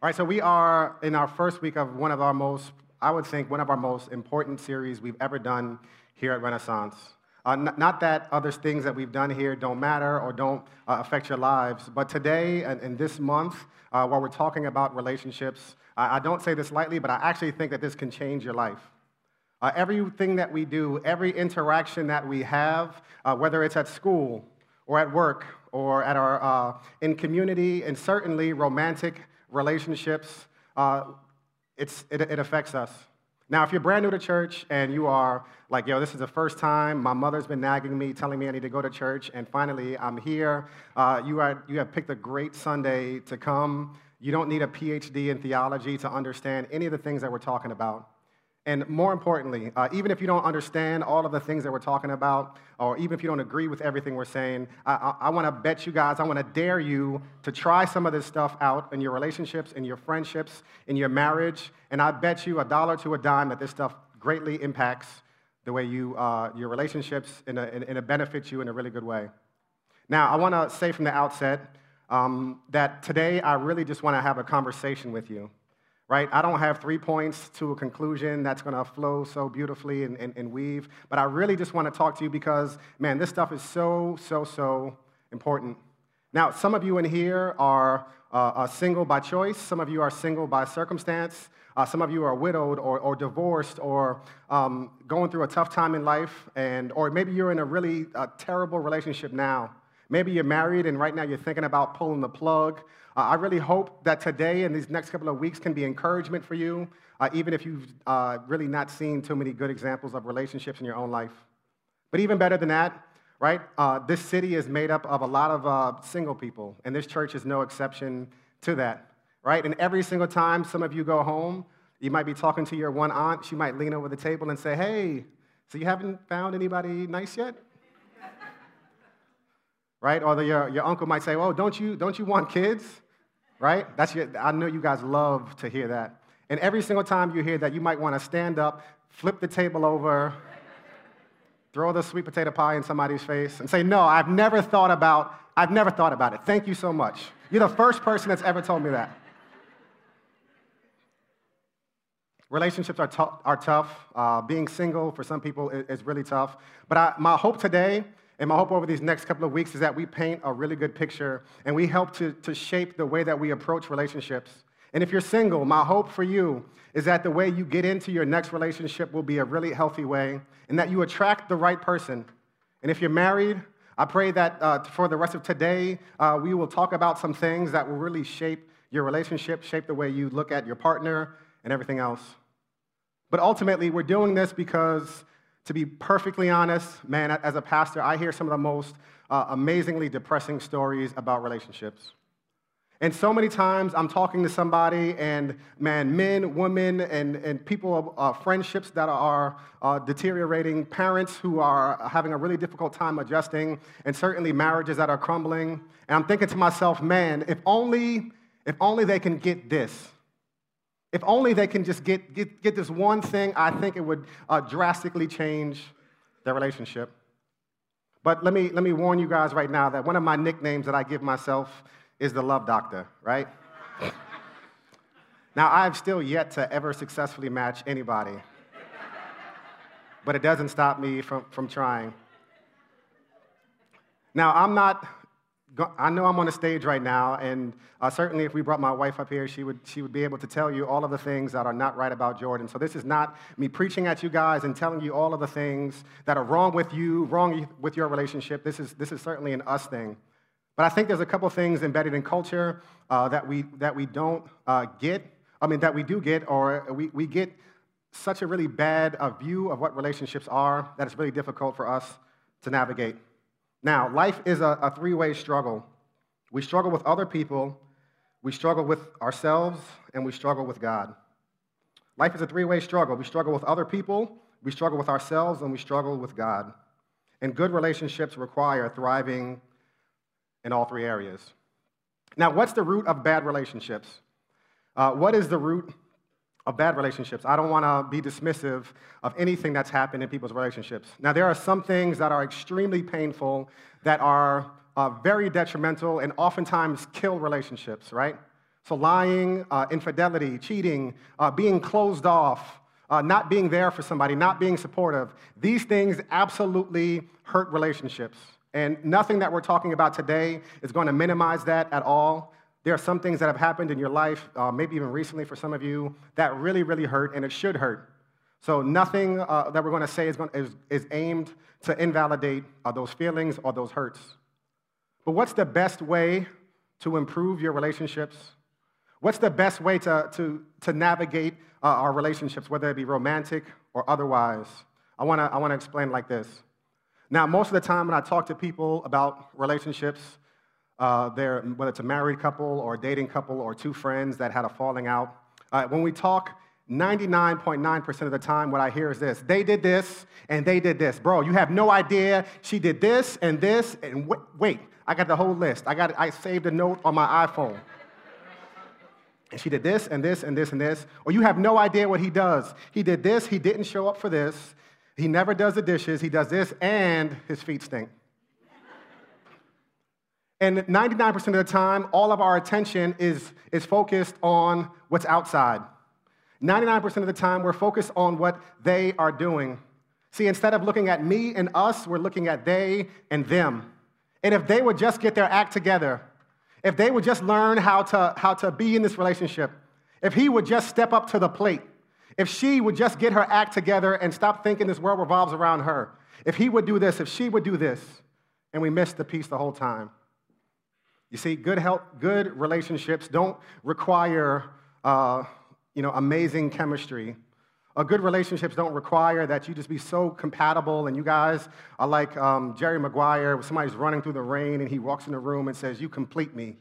All right, so we are in our first week of one of our most, I would think, one of our most important series we've ever done here at Renaissance. Not that other things that we've done here don't matter or don't affect your lives, but today and this month, while we're talking about relationships, I don't say this lightly, but I actually think that this can change your life. Everything that we do, every interaction that we have, whether it's at school or at work or at our in community and certainly romantic relationships, it affects us. Now, if you're brand new to church and you are like, yo, this is the first time, my mother's been nagging me, telling me I need to go to church, and finally I'm here, you have picked a great Sunday to come. You don't need a PhD in theology to understand any of the things that we're talking about. And more importantly, even if you don't understand all of the things that we're talking about, or even if you don't agree with everything we're saying, I want to bet you guys, I want to dare you to try some of this stuff out in your relationships, in your friendships, in your marriage. And I bet you $1 to a dime that this stuff greatly impacts the way you your relationships, and it benefits you in a really good way. Now, I want to say from the outset that today I really just want to have a conversation with you. Right? I don't have 3 points to a conclusion that's going to flow so beautifully and weave, but I really just want to talk to you because, man, this stuff is so important. Now, some of you in here are single by choice. Some of you are single by circumstance. Some of you are widowed or divorced or going through a tough time in life, or maybe you're in a really terrible relationship now. Maybe you're married and right now you're thinking about pulling the plug. I really hope that today and these next couple of weeks can be encouragement for you, even if you've really not seen too many good examples of relationships in your own life. But even better than that, right? This city is made up of a lot of single people, and this church is no exception to that, right? And every single time some of you go home, you might be talking to your one aunt. She might lean over the table and say, hey, so you haven't found anybody nice yet? Right? Or your uncle might say, oh, don't you want kids? Right? I know you guys love to hear that. And every single time you hear that, you might want to stand up, flip the table over, throw the sweet potato pie in somebody's face, and say, no, I've never thought about it. Thank you so much. You're the first person that's ever told me that. Relationships are tough. Being single for some people is really tough. But my hope today, and my hope over these next couple of weeks, is that we paint a really good picture and we help to shape the way that we approach relationships. And if you're single, my hope for you is that the way you get into your next relationship will be a really healthy way and that you attract the right person. And if you're married, I pray that for the rest of today, we will talk about some things that will really shape your relationship, shape the way you look at your partner and everything else. But ultimately, we're doing this because, to be perfectly honest, man, as a pastor, I hear some of the most amazingly depressing stories about relationships. And so many times I'm talking to somebody and, man, men, women, and people, friendships that are deteriorating, parents who are having a really difficult time adjusting, and certainly marriages that are crumbling. And I'm thinking to myself, man, if only they can get this. If only they can just get this one thing, I think it would drastically change their relationship. But let me warn you guys right now that one of my nicknames that I give myself is the love doctor, right? Now, I've still yet to ever successfully match anybody, but it doesn't stop me from trying. Now, I know I'm on a stage right now, and certainly if we brought my wife up here, she would be able to tell you all of the things that are not right about Jordan. So this is not me preaching at you guys and telling you all of the things that are wrong with you, wrong with your relationship. This is certainly an us thing. But I think there's a couple things embedded in culture that we don't get. I mean, that we do get, or we get such a really bad view of what relationships are that it's really difficult for us to navigate. Now, life is a three-way struggle. We struggle with other people, we struggle with ourselves, and we struggle with God. Life is a three-way struggle. We struggle with other people, we struggle with ourselves, and we struggle with God. And good relationships require thriving in all three areas. Now, what's the root of bad relationships? What is the root of bad relationships? I don't want to be dismissive of anything that's happened in people's relationships. Now, there are some things that are extremely painful, that are very detrimental, and oftentimes kill relationships, right? So lying, infidelity, cheating, being closed off, not being there for somebody, not being supportive. These things absolutely hurt relationships. And nothing that we're talking about today is going to minimize that at all. There are some things that have happened in your life, maybe even recently for some of you, that really, really hurt, and it should hurt. So nothing that we're going to say is aimed to invalidate those feelings or those hurts. But what's the best way to improve your relationships? What's the best way to navigate our relationships, whether it be romantic or otherwise? I wanna explain like this. Now, most of the time when I talk to people about relationships, whether it's a married couple or a dating couple or two friends that had a falling out, when we talk, 99.9% of the time what I hear is this: they did this and they did this. Bro, you have no idea. She did this and wait, I got the whole list. I saved a note on my iPhone. And she did this and this and this and this. Or you have no idea what he does. He did this, he didn't show up for this. He never does the dishes, he does this, and his feet stink. And 99% of the time, all of our attention is focused on what's outside. 99% of the time, we're focused on what they are doing. See, instead of looking at me and us, we're looking at they and them. And if they would just get their act together, if they would just learn how to be in this relationship, if he would just step up to the plate, if she would just get her act together and stop thinking this world revolves around her, if he would do this, if she would do this, and we miss the piece the whole time. You see, good health, good relationships don't require amazing chemistry. Good relationships don't require that you just be so compatible and you guys are like Jerry Maguire, where somebody's running through the rain and he walks in the room and says, "You complete me."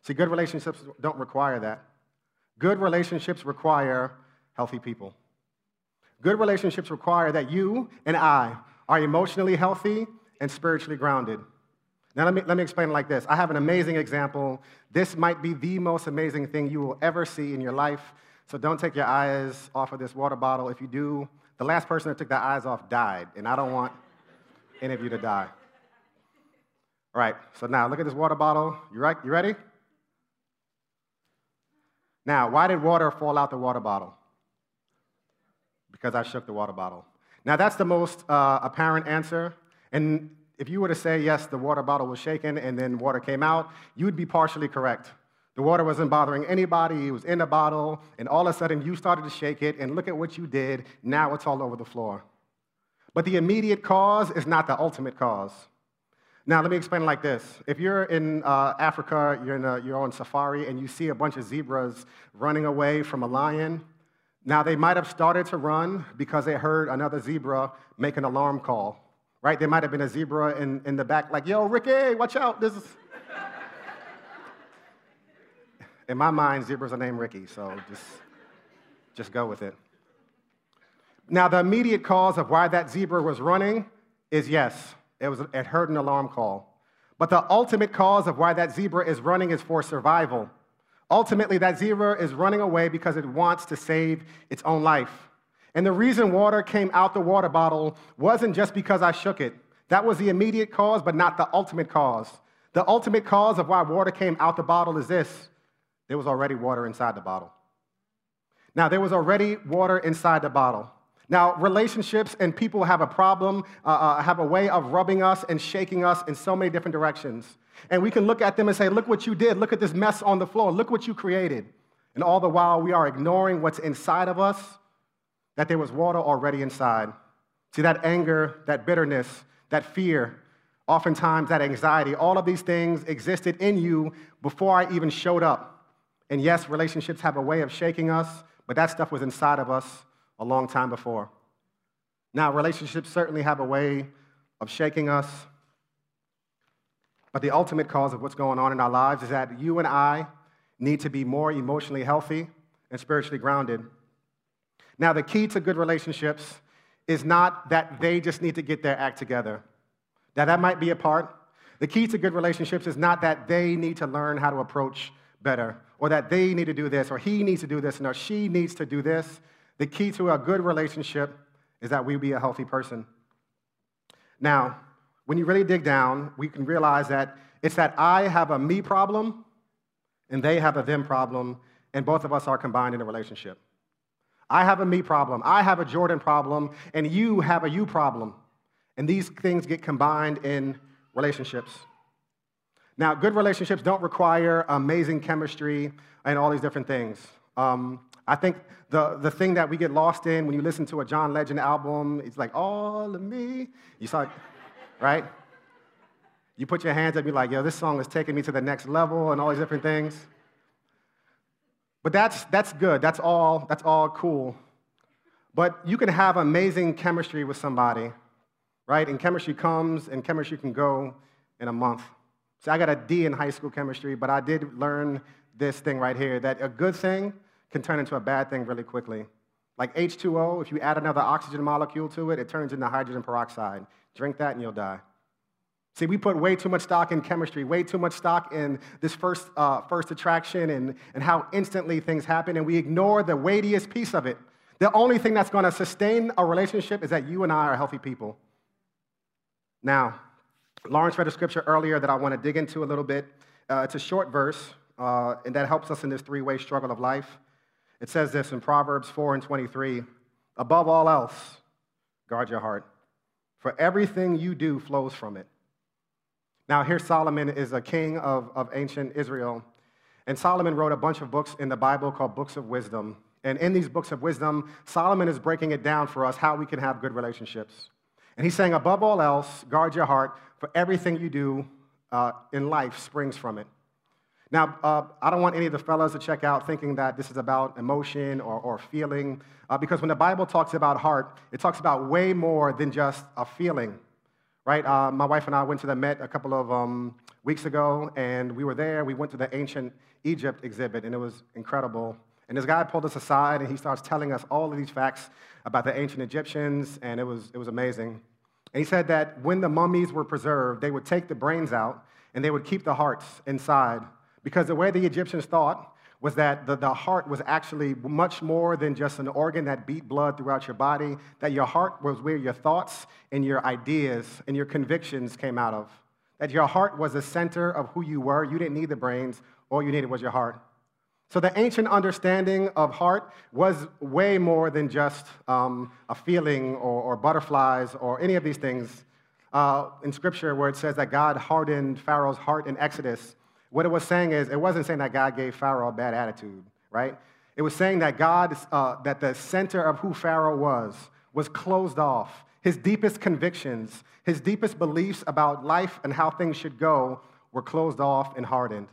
See, good relationships don't require that. Good relationships require healthy people. Good relationships require that you and I are emotionally healthy and spiritually grounded. Now, let me explain it like this. I have an amazing example. This might be the most amazing thing you will ever see in your life. So don't take your eyes off of this water bottle. If you do, the last person that took their eyes off died, and I don't want any of you to die. All right, so now look at this water bottle. You ready? Now, why did water fall out the water bottle? Because I shook the water bottle. Now, that's the most apparent answer. And if you were to say, yes, the water bottle was shaken and then water came out, you'd be partially correct. The water wasn't bothering anybody, it was in the bottle, and all of a sudden you started to shake it, and look at what you did, now it's all over the floor. But the immediate cause is not the ultimate cause. Now let me explain it like this. If you're in Africa, you're on safari, and you see a bunch of zebras running away from a lion, now they might have started to run because they heard another zebra make an alarm call, right? There might have been a zebra in the back like, "Yo, Ricky, watch out, this is..." In my mind, zebras are named Ricky, so just go with it. Now, the immediate cause of why that zebra was running is, yes, it heard an alarm call. But the ultimate cause of why that zebra is running is for survival. Ultimately, that zebra is running away because it wants to save its own life. And the reason water came out the water bottle wasn't just because I shook it. That was the immediate cause, but not the ultimate cause. The ultimate cause of why water came out the bottle is this: there was already water inside the bottle. Now, there was already water inside the bottle. Now, relationships and people have a problem, have a way of rubbing us and shaking us in so many different directions. And we can look at them and say, look what you did. Look at this mess on the floor. Look what you created. And all the while, we are ignoring what's inside of us, that there was water already inside. See, that anger, that bitterness, that fear, oftentimes that anxiety, all of these things existed in you before I even showed up. And yes, relationships have a way of shaking us, but that stuff was inside of us a long time before. Now, relationships certainly have a way of shaking us, but the ultimate cause of what's going on in our lives is that you and I need to be more emotionally healthy and spiritually grounded. Now, the key to good relationships is not that they just need to get their act together. Now, that might be a part. The key to good relationships is not that they need to learn how to approach better, or that they need to do this, or he needs to do this, or she needs to do this. The key to a good relationship is that we be a healthy person. Now, when you really dig down, we can realize that it's that I have a me problem and they have a them problem, and both of us are combined in a relationship. I have a me problem, I have a Jordan problem, and you have a you problem. And these things get combined in relationships. Now, good relationships don't require amazing chemistry and all these different things. I think the thing that we get lost in when you listen to a John Legend album, it's like, all of me. You saw it, right? You put your hands up, you're like, yo, this song is taking me to the next level and all these different things. But that's good. That's all cool. But you can have amazing chemistry with somebody, right? And chemistry comes and chemistry can go in a month. So I got a D in high school chemistry, but I did learn this thing right here, that a good thing can turn into a bad thing really quickly. Like H2O, if you add another oxygen molecule to it, it turns into hydrogen peroxide. Drink that and you'll die. See, we put way too much stock in chemistry, way too much stock in this first attraction and how instantly things happen, and we ignore the weightiest piece of it. The only thing that's going to sustain a relationship is that you and I are healthy people. Now, Lawrence read a scripture earlier that I want to dig into a little bit. It's a short verse, and that helps us in this three-way struggle of life. It says this in Proverbs 4:23, above all else, guard your heart, for everything you do flows from it. Now, here Solomon is a king of ancient Israel, and Solomon wrote a bunch of books in the Bible called Books of Wisdom. And in these Books of Wisdom, Solomon is breaking it down for us how we can have good relationships. And he's saying, above all else, guard your heart, for everything you do in life springs from it. Now, I don't want any of the fellas to check out thinking that this is about emotion or feeling, because when the Bible talks about heart, it talks about way more than just a feeling. Right? My wife and I went to the Met a couple of weeks ago, and we were there. We went to the ancient Egypt exhibit, and it was incredible. And this guy pulled us aside, and he starts telling us all of these facts about the ancient Egyptians, and it was amazing. And he said that when the mummies were preserved, they would take the brains out, and they would keep the hearts inside, because the way the Egyptians thought was that the heart was actually much more than just an organ that beat blood throughout your body, that your heart was where your thoughts and your ideas and your convictions came out of, that your heart was the center of who you were. You didn't need the brains. All you needed was your heart. So the ancient understanding of heart was way more than just a feeling or butterflies or any of these things. In Scripture, where it says that God hardened Pharaoh's heart in Exodus, what it was saying is, it wasn't saying that God gave Pharaoh a bad attitude, right? It was saying that God, that the center of who Pharaoh was closed off. His deepest convictions, his deepest beliefs about life and how things should go were closed off and hardened.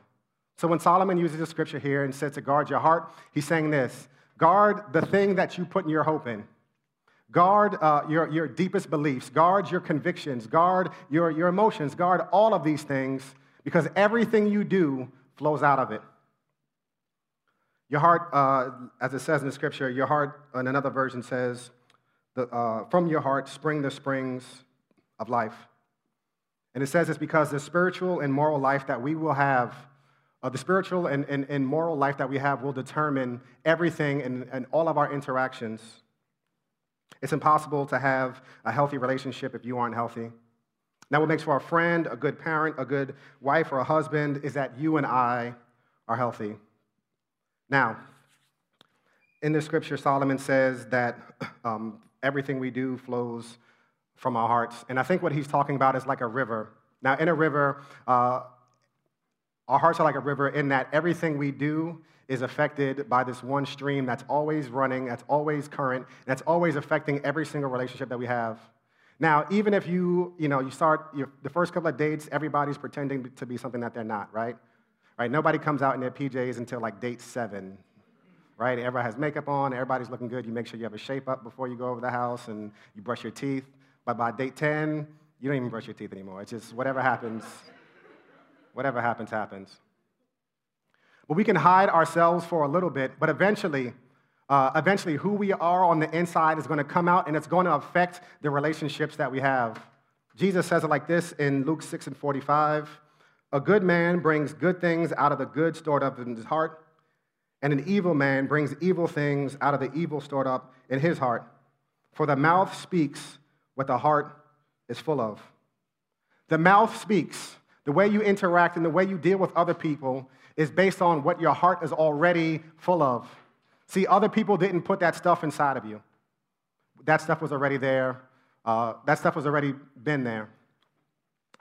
So when Solomon uses the scripture here and says to guard your heart, he's saying this: guard the thing that you put your hope in. Guard your deepest beliefs. Guard your convictions. Guard your emotions. Guard all of these things, because everything you do flows out of it. Your heart, as it says in the scripture, your heart, in another version says, from your heart spring the springs of life. And it says it's because the spiritual and moral life that we will have, the spiritual and moral life that we have will determine everything and all of our interactions. It's impossible to have a healthy relationship if you aren't healthy. Now, what makes for a friend, a good parent, a good wife, or a husband is that you and I are healthy. Now, in the scripture, Solomon says that everything we do flows from our hearts. And I think what he's talking about is like a river. Now, in a river, our hearts are like a river in that everything we do is affected by this one stream that's always running, that's always current, and that's always affecting every single relationship that we have. Now, even if you start the first couple of dates, everybody's pretending to be something that they're not, right? Right? Nobody comes out in their PJs until like date 7, right? Everybody has makeup on, everybody's looking good. You make sure you have a shape up before you go over the house, and you brush your teeth. But by date 10, you don't even brush your teeth anymore. It's just whatever happens, whatever happens, happens. But we can hide ourselves for a little bit, but eventually, who we are on the inside is going to come out, and it's going to affect the relationships that we have. Jesus says it like this in Luke 6:45. A good man brings good things out of the good stored up in his heart, and an evil man brings evil things out of the evil stored up in his heart. For the mouth speaks what the heart is full of. The mouth speaks. The way you interact and the way you deal with other people is based on what your heart is already full of. See, other people didn't put that stuff inside of you. That stuff was already there. That stuff was already been there.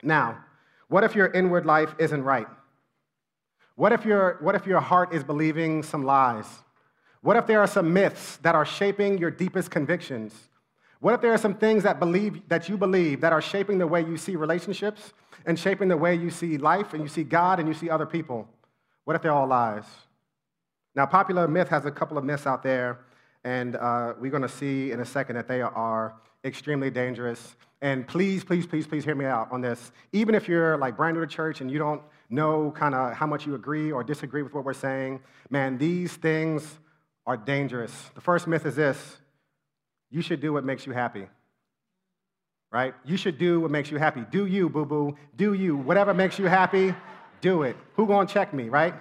Now, what if your inward life isn't right? What if your heart is believing some lies? What if there are some myths that are shaping your deepest convictions? What if there are some things that you believe that are shaping the way you see relationships and shaping the way you see life and you see God and you see other people? What if they're all lies? Now, popular myth has a couple of myths out there, and we're going to see in a second that they are extremely dangerous. And please, please, please, please hear me out on this. Even if you're like brand new to church and you don't know kind of how much you agree or disagree with what we're saying, man, these things are dangerous. The first myth is this: you should do what makes you happy, right? You should do what makes you happy. Do you, boo-boo. Do you. Whatever makes you happy, do it. Who gonna check me, right?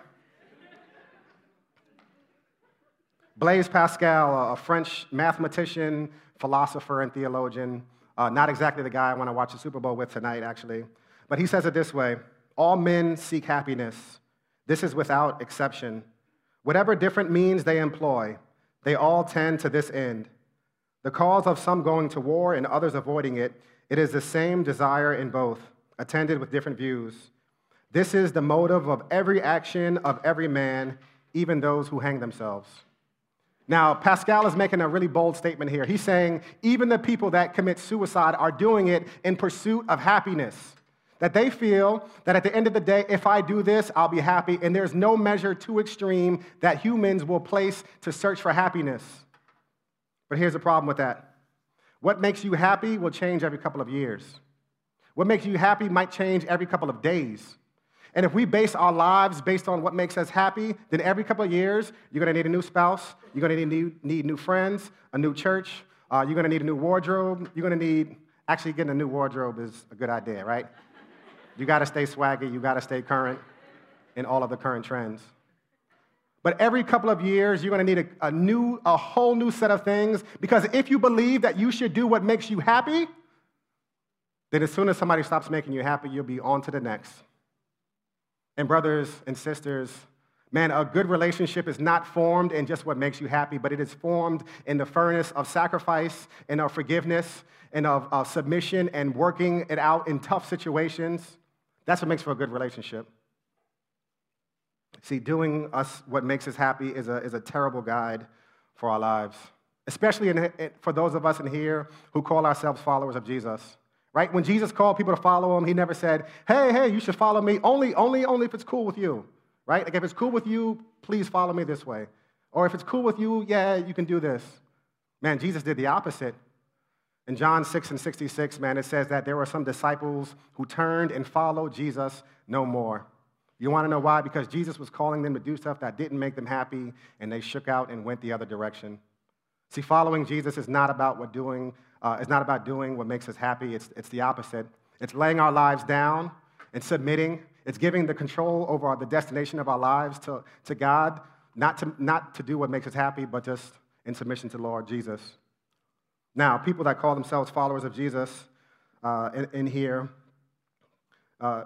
Blaise Pascal, a French mathematician, philosopher, and theologian, not exactly the guy I want to watch the Super Bowl with tonight, actually. But he says it this way: all men seek happiness. This is without exception. Whatever different means they employ, they all tend to this end. The cause of some going to war and others avoiding it, it is the same desire in both, attended with different views. This is the motive of every action of every man, even those who hang themselves. Now, Pascal is making a really bold statement here. He's saying even the people that commit suicide are doing it in pursuit of happiness, that they feel that at the end of the day, if I do this, I'll be happy, and there's no measure too extreme that humans will place to search for happiness. But here's the problem with that. What makes you happy will change every couple of years. What makes you happy might change every couple of days. And if we base our lives based on what makes us happy, then every couple of years, you're going to need a new spouse, you're going to need new friends, a new church, you're going to need a new wardrobe, you're going to need, actually getting a new wardrobe is a good idea, right? You got to stay swaggy, you got to stay current in all of the current trends. But every couple of years, you're going to need a whole new set of things, because if you believe that you should do what makes you happy, then as soon as somebody stops making you happy, you'll be on to the next. And brothers and sisters, man, a good relationship is not formed in just what makes you happy, but it is formed in the furnace of sacrifice and of forgiveness and of submission and working it out in tough situations. That's what makes for a good relationship. See, doing us what makes us happy is a terrible guide for our lives, especially for those of us in here who call ourselves followers of Jesus. Right? When Jesus called people to follow him, he never said, hey, you should follow me, only if it's cool with you, right? Like, if it's cool with you, please follow me this way. Or if it's cool with you, yeah, you can do this. Man, Jesus did the opposite. In John 6:66, man, it says that there were some disciples who turned and followed Jesus no more. You want to know why? Because Jesus was calling them to do stuff that didn't make them happy, and they shook out and went the other direction. See, following Jesus is not about doing what makes us happy. It's the opposite. It's laying our lives down and submitting. It's giving the control over the destination of our lives to God, not to do what makes us happy, but just in submission to Lord Jesus. Now, people that call themselves followers of Jesus in here,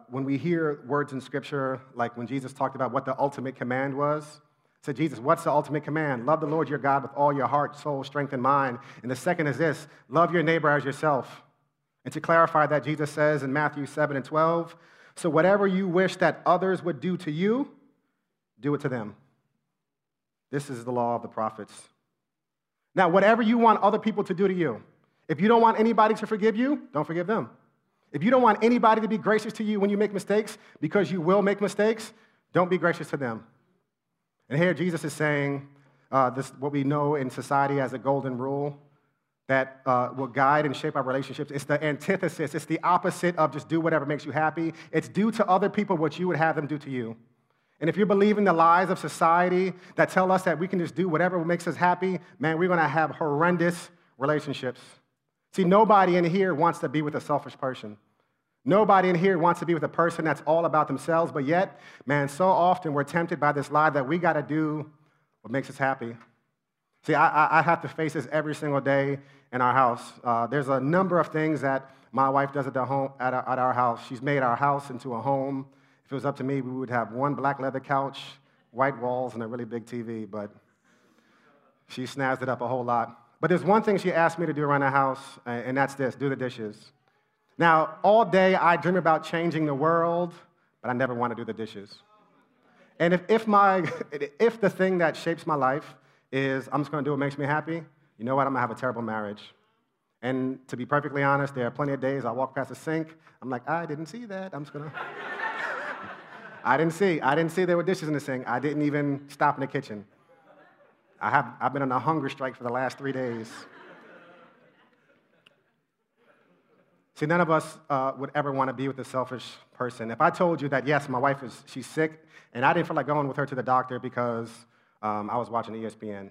when we hear words in Scripture, like when Jesus talked about what the ultimate command was, said, Jesus, what's the ultimate command? Love the Lord your God with all your heart, soul, strength, and mind. And the second is this: love your neighbor as yourself. And to clarify that, Jesus says in Matthew 7:12, so whatever you wish that others would do to you, do it to them. This is the law of the prophets. Now, whatever you want other people to do to you, if you don't want anybody to forgive you, don't forgive them. If you don't want anybody to be gracious to you when you make mistakes, because you will make mistakes, don't be gracious to them. And here Jesus is saying this, what we know in society as a golden rule that will guide and shape our relationships. It's the antithesis. It's the opposite of just do whatever makes you happy. It's do to other people what you would have them do to you. And if you're believing the lies of society that tell us that we can just do whatever makes us happy, man, we're going to have horrendous relationships. See, nobody in here wants to be with a selfish person. Nobody in here wants to be with a person that's all about themselves, but yet, man, so often we're tempted by this lie that we got to do what makes us happy. See, I have to face this every single day in our house. There's a number of things that my wife does at our house. She's made our house into a home. If it was up to me, we would have one black leather couch, white walls, and a really big TV, but she snazzed it up a whole lot. But there's one thing she asked me to do around the house, and that's this: do the dishes. Now, all day I dream about changing the world, but I never want to do the dishes. And if the thing that shapes my life is I'm just going to do what makes me happy, you know what, I'm going to have a terrible marriage. And to be perfectly honest, there are plenty of days I walk past the sink, I'm like, I didn't see that, I'm just going to... I didn't see there were dishes in the sink. I didn't even stop in the kitchen. I've been on a hunger strike for the last 3 days. See, none of us would ever want to be with a selfish person. If I told you that, yes, my wife she's sick, and I didn't feel like going with her to the doctor because I was watching ESPN,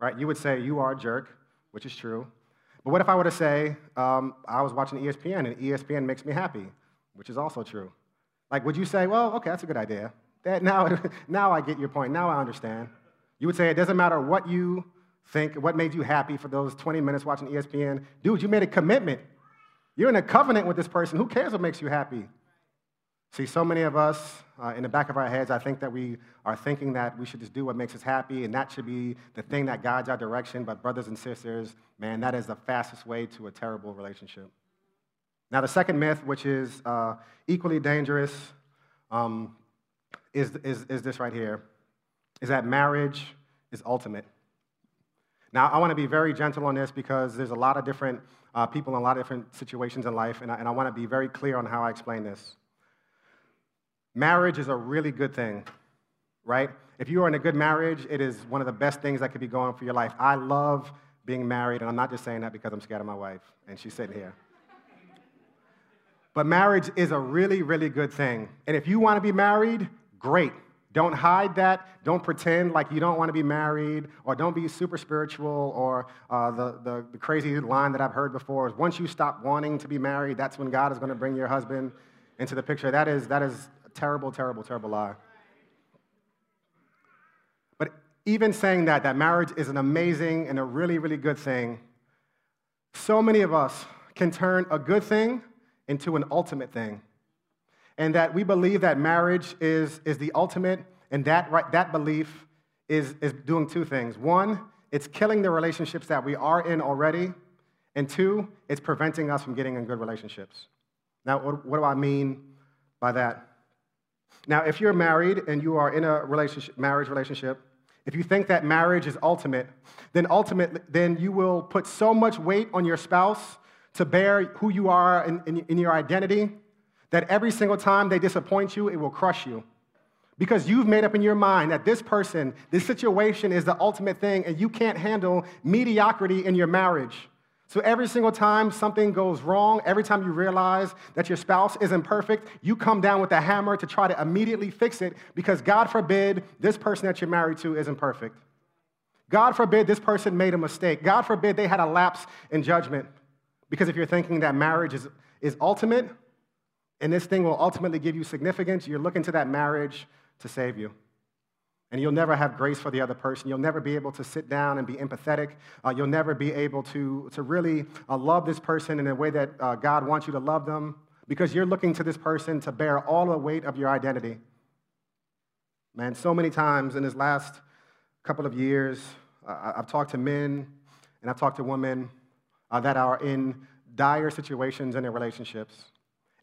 right? You would say, you are a jerk, which is true. But what if I were to say, I was watching ESPN, and ESPN makes me happy, which is also true? Like, would you say, well, okay, that's a good idea. Now I get your point. Now I understand. You would say, it doesn't matter what you think, what made you happy for those 20 minutes watching ESPN. Dude, you made a commitment. You're in a covenant with this person. Who cares what makes you happy? See, so many of us, in the back of our heads, I think that we are thinking that we should just do what makes us happy, and that should be the thing that guides our direction. But brothers and sisters, man, that is the fastest way to a terrible relationship. Now, the second myth, which is equally dangerous, is this right here, is that marriage is ultimate. Now, I want to be very gentle on this because there's a lot of different people in a lot of different situations in life, and I want to be very clear on how I explain this. Marriage is a really good thing, right? If you are in a good marriage, it is one of the best things that could be going for your life. I love being married, and I'm not just saying that because I'm scared of my wife, and she's sitting here. But marriage is a really, really good thing. And if you want to be married, great. Don't hide that. Don't pretend like you don't want to be married, or don't be super spiritual, or the crazy line that I've heard before is once you stop wanting to be married, that's when God is going to bring your husband into the picture. That is a terrible, terrible, terrible lie. But even saying that marriage is an amazing and a really, really good thing, so many of us can turn a good thing into an ultimate thing, and that we believe that marriage is the ultimate, and that belief is doing two things. One, it's killing the relationships that we are in already, and two, it's preventing us from getting in good relationships. Now, what do I mean by that? Now, if you're married and you are in a marriage relationship, if you think that marriage is ultimate, then you will put so much weight on your spouse to bear who you are in your identity, that every single time they disappoint you, it will crush you. Because you've made up in your mind that this person, this situation is the ultimate thing, and you can't handle mediocrity in your marriage. So every single time something goes wrong, every time you realize that your spouse isn't perfect, you come down with a hammer to try to immediately fix it, because God forbid this person that you're married to isn't perfect. God forbid this person made a mistake. God forbid they had a lapse in judgment. Because if you're thinking that marriage is ultimate, and this thing will ultimately give you significance, you're looking to that marriage to save you. And you'll never have grace for the other person. You'll never be able to sit down and be empathetic. You'll never be able to really love this person in a way that God wants you to love them, because you're looking to this person to bear all the weight of your identity. Man, so many times in this last couple of years, I've talked to men and I've talked to women that are in dire situations in their relationships.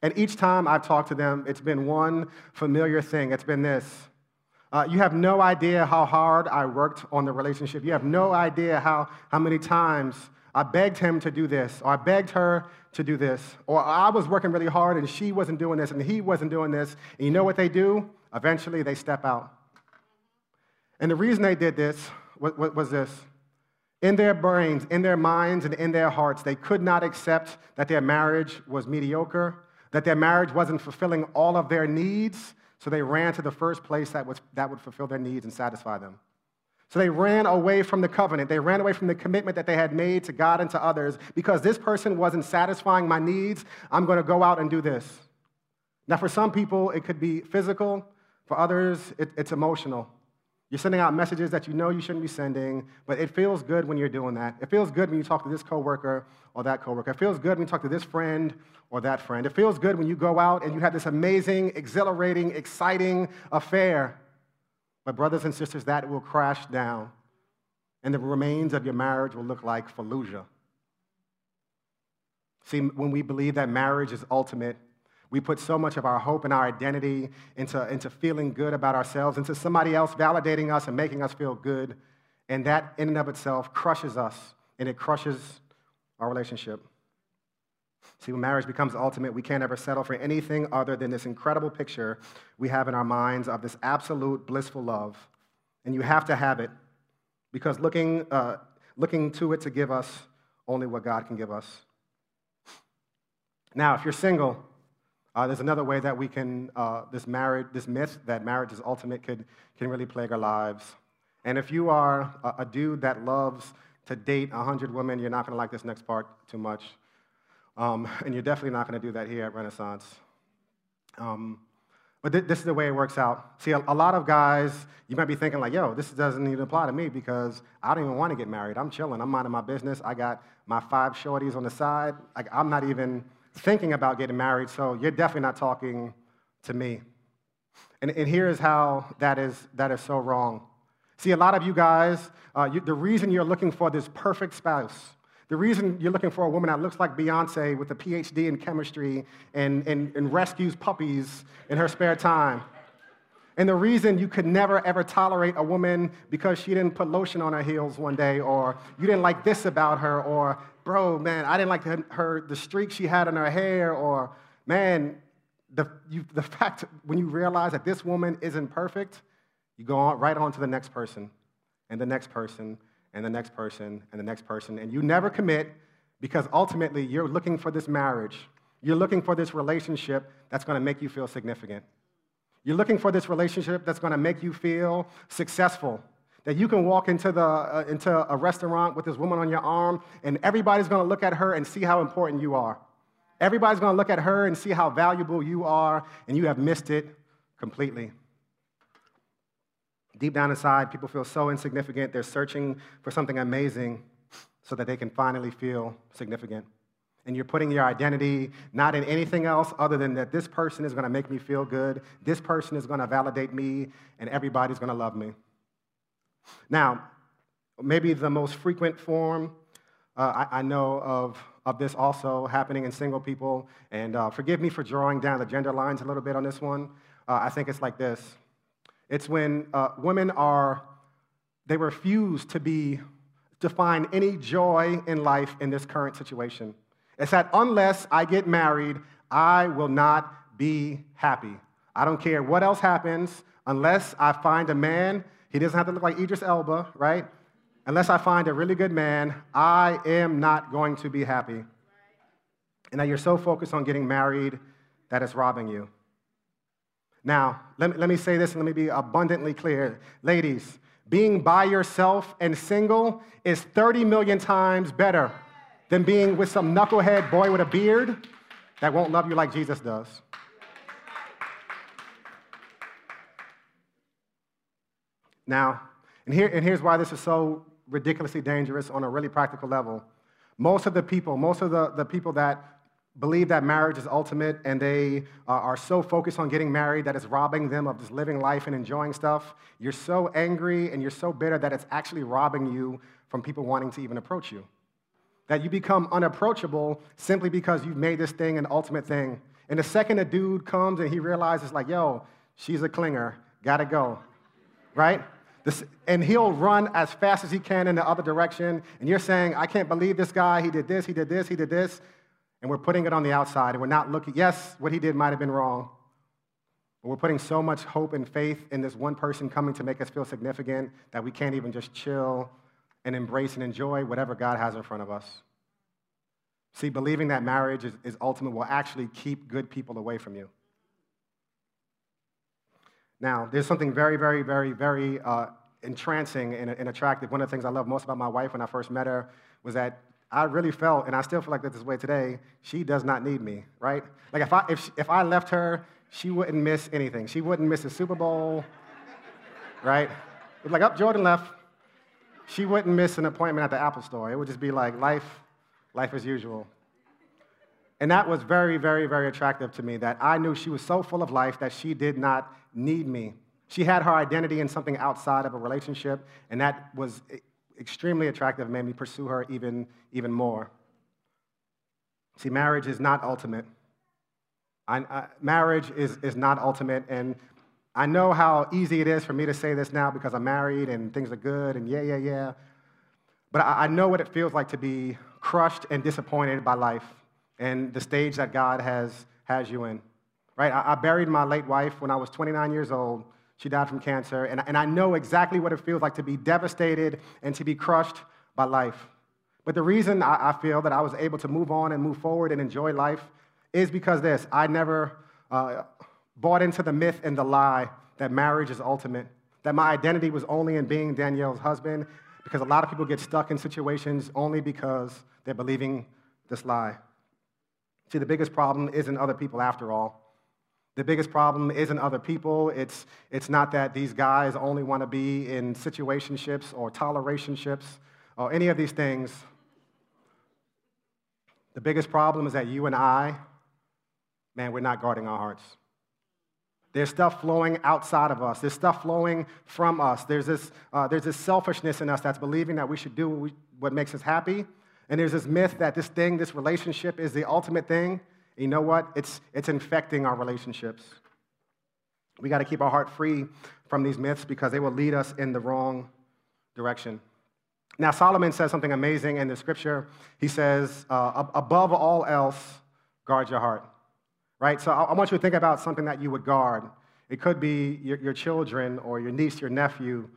And each time I've talked to them, it's been one familiar thing. It's been this. You have no idea how hard I worked on the relationship. You have no idea how many times I begged him to do this, or I begged her to do this, or I was working really hard and she wasn't doing this and he wasn't doing this. And you know what they do? Eventually they step out. And the reason they did this was this. In their brains, in their minds, and in their hearts, they could not accept that their marriage was mediocre, that their marriage wasn't fulfilling all of their needs, so they ran to the first place that would fulfill their needs and satisfy them. So they ran away from the covenant. They ran away from the commitment that they had made to God and to others. Because this person wasn't satisfying my needs, I'm going to go out and do this. Now, for some people, it could be physical. For others, it's emotional. You're sending out messages that you know you shouldn't be sending, but it feels good when you're doing that. It feels good when you talk to this coworker or that coworker. It feels good when you talk to this friend or that friend. It feels good when you go out and you have this amazing, exhilarating, exciting affair. But brothers and sisters, that will crash down, and the remains of your marriage will look like Fallujah. See, when we believe that marriage is ultimate, we put so much of our hope and our identity into feeling good about ourselves, into somebody else validating us and making us feel good, and that in and of itself crushes us, and it crushes our relationship. See, when marriage becomes ultimate, we can't ever settle for anything other than this incredible picture we have in our minds of this absolute blissful love, and you have to have it, because looking to it to give us only what God can give us. Now, if you're single, there's another way that we can, this myth that marriage is ultimate can really plague our lives. And if you are a dude that loves to date 100 women, you're not going to like this next part too much. And you're definitely not going to do that here at Renaissance. But this is the way it works out. See, a lot of guys, you might be thinking like, yo, this doesn't even apply to me because I don't even want to get married. I'm chilling. I'm minding my business. I got my 5 shorties on the side. Like, I'm not even thinking about getting married, so you're definitely not talking to me. And here's how that is so wrong. See, a lot of you guys, the reason you're looking for this perfect spouse, the reason you're looking for a woman that looks like Beyoncé with a PhD in chemistry and rescues puppies in her spare time, and the reason you could never, ever tolerate a woman because she didn't put lotion on her heels one day, or you didn't like this about her, or, bro, man, I didn't like the streak she had in her hair, or, man, the fact when you realize that this woman isn't perfect, you go on, right on to the next person, and the next person, and the next person, and the next person, and you never commit because ultimately you're looking for this marriage. You're looking for this relationship that's going to make you feel significant. You're looking for this relationship that's going to make you feel successful, that you can walk into a restaurant with this woman on your arm, and everybody's going to look at her and see how important you are. Everybody's going to look at her and see how valuable you are, and you have missed it completely. Deep down inside, people feel so insignificant. They're searching for something amazing so that they can finally feel significant. And you're putting your identity not in anything else other than that this person is going to make me feel good, this person is going to validate me, and everybody's going to love me. Now, maybe the most frequent form I know of this also happening in single people, and forgive me for drawing down the gender lines a little bit on this one, I think it's like this. It's when women they refuse to find any joy in life in this current situation. It's that unless I get married, I will not be happy. I don't care what else happens, unless I find a man, he doesn't have to look like Idris Elba, right? Unless I find a really good man, I am not going to be happy. And that you're so focused on getting married that it's robbing you. Now, let me say this and let me be abundantly clear. Ladies, being by yourself and single is 30 million times better than being with some knucklehead boy with a beard that won't love you like Jesus does. Now, here's why this is so ridiculously dangerous on a really practical level. Most of the people that believe that marriage is ultimate and they are so focused on getting married that it's robbing them of just living life and enjoying stuff, you're so angry and you're so bitter that it's actually robbing you from people wanting to even approach you. That you become unapproachable simply because you've made this thing an ultimate thing. And the second a dude comes and he realizes, like, yo, she's a clinger, gotta go, right? And he'll run as fast as he can in the other direction, and you're saying, I can't believe this guy, he did this, he did this, he did this, and we're putting it on the outside, and we're not looking. Yes, what he did might have been wrong, but we're putting so much hope and faith in this one person coming to make us feel significant that we can't even just chill and embrace and enjoy whatever God has in front of us. See, believing that marriage is ultimate will actually keep good people away from you. Now, there's something very, very, very, very entrancing and attractive. One of the things I love most about my wife when I first met her was that I really felt, and I still feel like that this way today, she does not need me, right? Like, if I left her, she wouldn't miss anything. She wouldn't miss a Super Bowl, right? It was like, up, Jordan left. She wouldn't miss an appointment at the Apple store. It would just be like life as usual. And that was very, very, very attractive to me, that I knew she was so full of life that she did not need me. She had her identity in something outside of a relationship, and that was extremely attractive and made me pursue her even more. See, marriage is not ultimate. Marriage is not ultimate, and I know how easy it is for me to say this now because I'm married and things are good and yeah. But I know what it feels like to be crushed and disappointed by life and the stage that God has you in, right? I buried my late wife when I was 29 years old. She died from cancer, and I know exactly what it feels like to be devastated and to be crushed by life. But the reason I feel that I was able to move on and move forward and enjoy life is because this. I never bought into the myth and the lie that marriage is ultimate, that my identity was only in being Danielle's husband, because a lot of people get stuck in situations only because they're believing this lie. See, the biggest problem isn't other people after all. The biggest problem isn't other people. It's not that these guys only want to be in situationships or tolerationships or any of these things. The biggest problem is that you and I, man, we're not guarding our hearts. There's stuff flowing outside of us. There's stuff flowing from us. There's this selfishness in us that's believing that we should do what makes us happy. And there's this myth that this thing, this relationship is the ultimate thing. And you know what? It's infecting our relationships. We got to keep our heart free from these myths because they will lead us in the wrong direction. Now, Solomon says something amazing in the scripture. He says, above all else, guard your heart. Right? So I want you to think about something that you would guard. It could be your children or your niece, your nephew,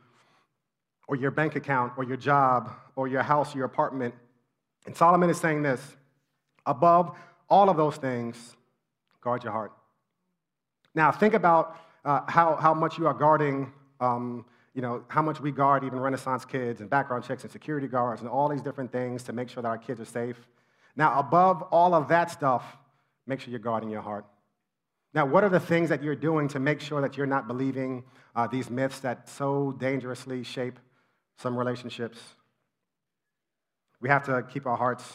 or your bank account or your job or your house, your apartment. And Solomon is saying this, above all of those things, guard your heart. Now, think about how much you are guarding, how much we guard even Renaissance kids and background checks and security guards and all these different things to make sure that our kids are safe. Now, above all of that stuff, make sure you're guarding your heart. Now, what are the things that you're doing to make sure that you're not believing these myths that so dangerously shape some relationships? We have to keep our hearts.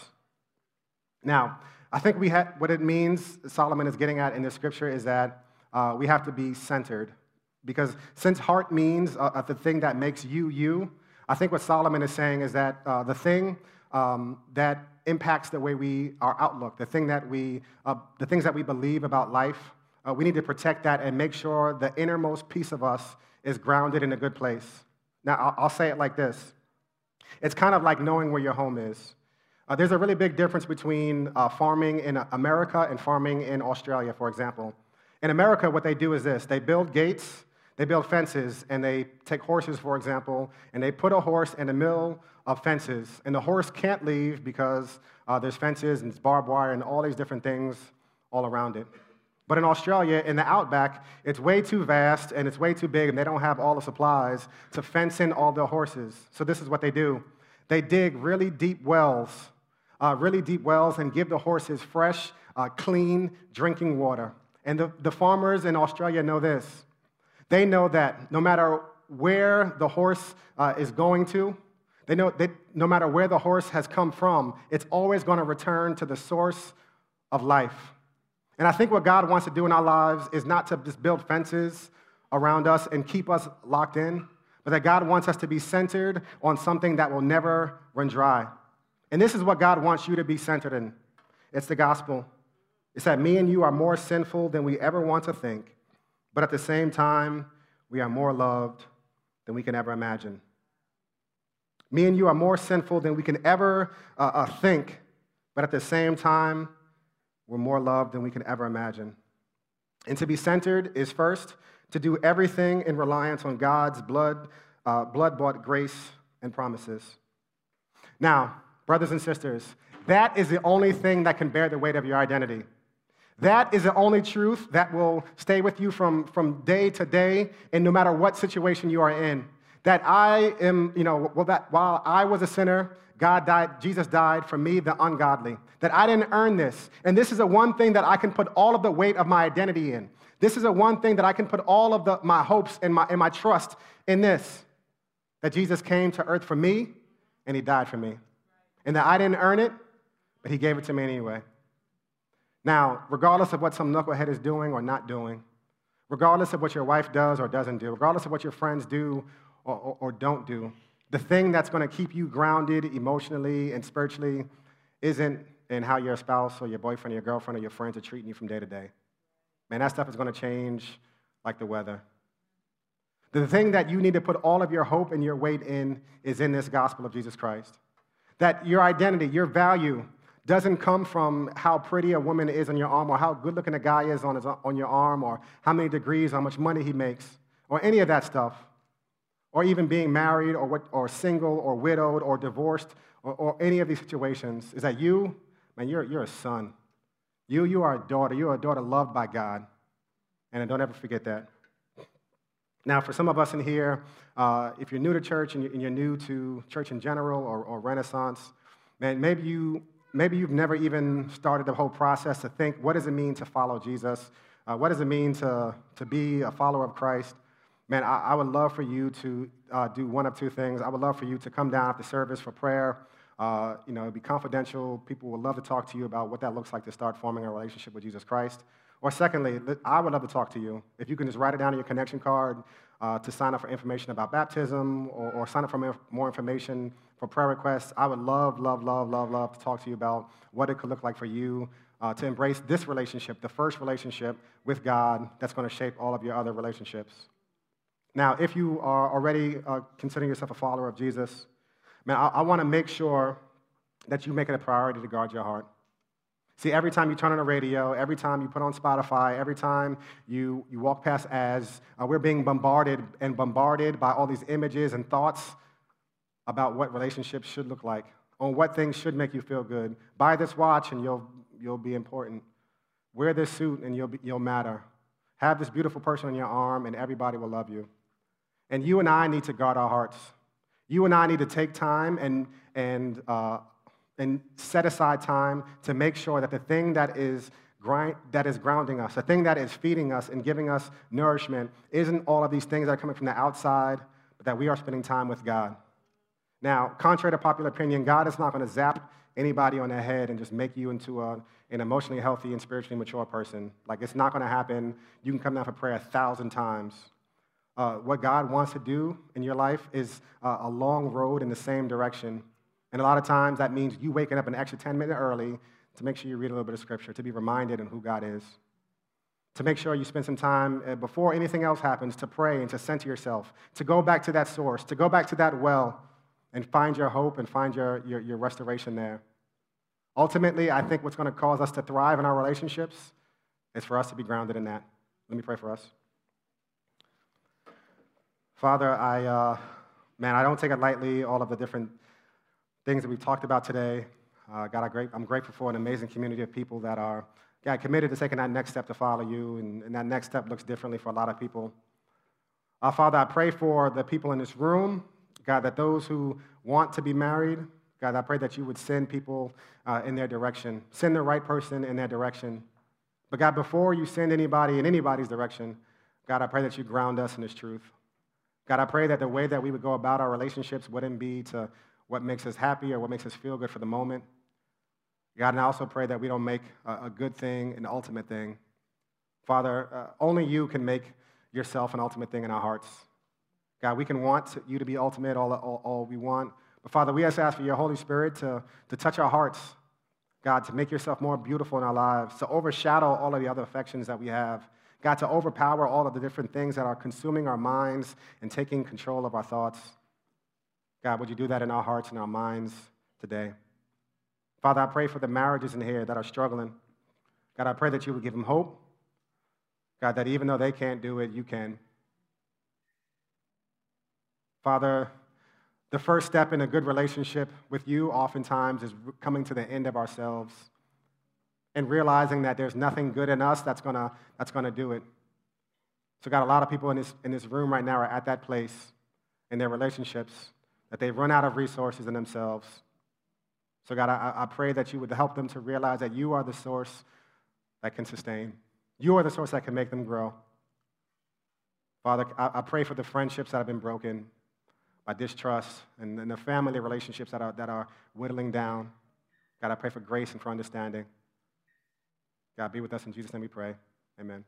Now, I think what it means, Solomon is getting at in this scripture, is that we have to be centered. Because since heart means the thing that makes you, you, I think what Solomon is saying is that the thing that impacts the way our outlook, the things that we believe about life, we need to protect that and make sure the innermost piece of us is grounded in a good place. Now, I'll say it like this. It's kind of like knowing where your home is. There's a really big difference between farming in America and farming in Australia, for example. In America, what they do is this. They build gates, they build fences, and they take horses, for example, and they put a horse in the middle of fences. And the horse can't leave because there's fences and it's barbed wire and all these different things all around it. But in Australia, in the outback, it's way too vast and it's way too big, and they don't have all the supplies to fence in all their horses. So this is what they do. They dig really deep wells and give the horses fresh, clean drinking water. And the farmers in Australia know this. They know that no matter where the horse is going to, they know that no matter where the horse has come from, it's always going to return to the source of life. And I think what God wants to do in our lives is not to just build fences around us and keep us locked in, but that God wants us to be centered on something that will never run dry. And this is what God wants you to be centered in. It's the gospel. It's that me and you are more sinful than we ever want to think, but at the same time, we are more loved than we can ever imagine. Me and you are more sinful than we can ever think, but at the same time, we're more loved than we can ever imagine. And to be centered is first to do everything in reliance on God's blood-bought grace and promises. Now, brothers and sisters, that is the only thing that can bear the weight of your identity. That is the only truth that will stay with you from day to day, and no matter what situation you are in. That I am, that while I was a sinner, God died, Jesus died for me, the ungodly. That I didn't earn this. And this is the one thing that I can put all of the weight of my identity in. This is the one thing that I can put all of my hopes and my trust in this. that Jesus came to earth for me and he died for me, and that I didn't earn it, but he gave it to me anyway. Now, regardless of what some knucklehead is doing or not doing, regardless of what your wife does or doesn't do, regardless of what your friends do or don't do, the thing that's going to keep you grounded emotionally and spiritually isn't in how your spouse or your boyfriend or your girlfriend or your friends are treating you from day to day. Man, that stuff is going to change like the weather. The thing that you need to put all of your hope and your weight in is in this gospel of Jesus Christ. That your identity, your value, doesn't come from how pretty a woman is on your arm or how good-looking a guy is on your arm or how many degrees or how much money he makes or any of that stuff, or even being married or single or widowed or divorced or any of these situations. Is that you? Man, you're a son. You are a daughter. You are a daughter loved by God. And don't ever forget that. Now, for some of us in here, if you're new to church and you're new to church in general or Renaissance, man, maybe you've never even started the whole process to think, what does it mean to follow Jesus? What does it mean to be a follower of Christ? Man, I would love for you to do one of two things. I would love for you to come down after service for prayer. It'd be confidential. People would love to talk to you about what that looks like to start forming a relationship with Jesus Christ. Or secondly, I would love to talk to you. If you can just write it down on your connection card to sign up for information about baptism or sign up for more information for prayer requests, I would love to talk to you about what it could look like for you to embrace this relationship, the first relationship with God that's going to shape all of your other relationships. Now, if you are already considering yourself a follower of Jesus, man, I want to make sure that you make it a priority to guard your heart. See, every time you turn on the radio, every time you put on Spotify, every time you walk past ads, we're being bombarded by all these images and thoughts about what relationships should look like, on what things should make you feel good. Buy this watch and you'll be important. Wear this suit and you'll matter. Have this beautiful person on your arm and everybody will love you. And you and I need to guard our hearts. You and I need to take time and set aside time to make sure that the thing that is grounding us, the thing that is feeding us and giving us nourishment, isn't all of these things that are coming from the outside, but that we are spending time with God. Now, contrary to popular opinion, God is not going to zap anybody on the head and just make you into an emotionally healthy and spiritually mature person. Like, it's not going to happen. You can come down for prayer 1,000 times. What God wants to do in your life is a long road in the same direction. And a lot of times that means you waking up an extra 10 minutes early to make sure you read a little bit of scripture, to be reminded of who God is, to make sure you spend some time before anything else happens to pray and to center yourself, to go back to that source, to go back to that well and find your hope and find your restoration there. Ultimately, I think what's going to cause us to thrive in our relationships is for us to be grounded in that. Let me pray for us. Father, I don't take it lightly, all of the different things that we've talked about today. God, I'm grateful for an amazing community of people that are, God, committed to taking that next step to follow you, and that next step looks differently for a lot of people. Father, I pray for the people in this room, God, that those who want to be married, God, I pray that you would send people in their direction, send the right person in their direction. But God, before you send anybody in anybody's direction, God, I pray that you ground us in this truth. God, I pray that the way that we would go about our relationships wouldn't be to what makes us happy or what makes us feel good for the moment. God, and I also pray that we don't make a good thing an ultimate thing. Father, only you can make yourself an ultimate thing in our hearts. God, we can want you to be ultimate all we want, but Father, we just ask for your Holy Spirit to touch our hearts, God, to make yourself more beautiful in our lives, to overshadow all of the other affections that we have, God, to overpower all of the different things that are consuming our minds and taking control of our thoughts. God, would you do that in our hearts and our minds today? Father, I pray for the marriages in here that are struggling. God, I pray that you would give them hope. God, that even though they can't do it, you can. Father, the first step in a good relationship with you oftentimes is coming to the end of ourselves and realizing that there's nothing good in us that's gonna do it. So God, a lot of people in this room right now are at that place in their relationships, that they've run out of resources in themselves. So God, I pray that you would help them to realize that you are the source that can sustain. You are the source that can make them grow. Father, I pray for the friendships that have been broken. by distrust and the family relationships that are whittling down. God, I pray for grace and for understanding. God, be with us. In Jesus' name we pray. Amen.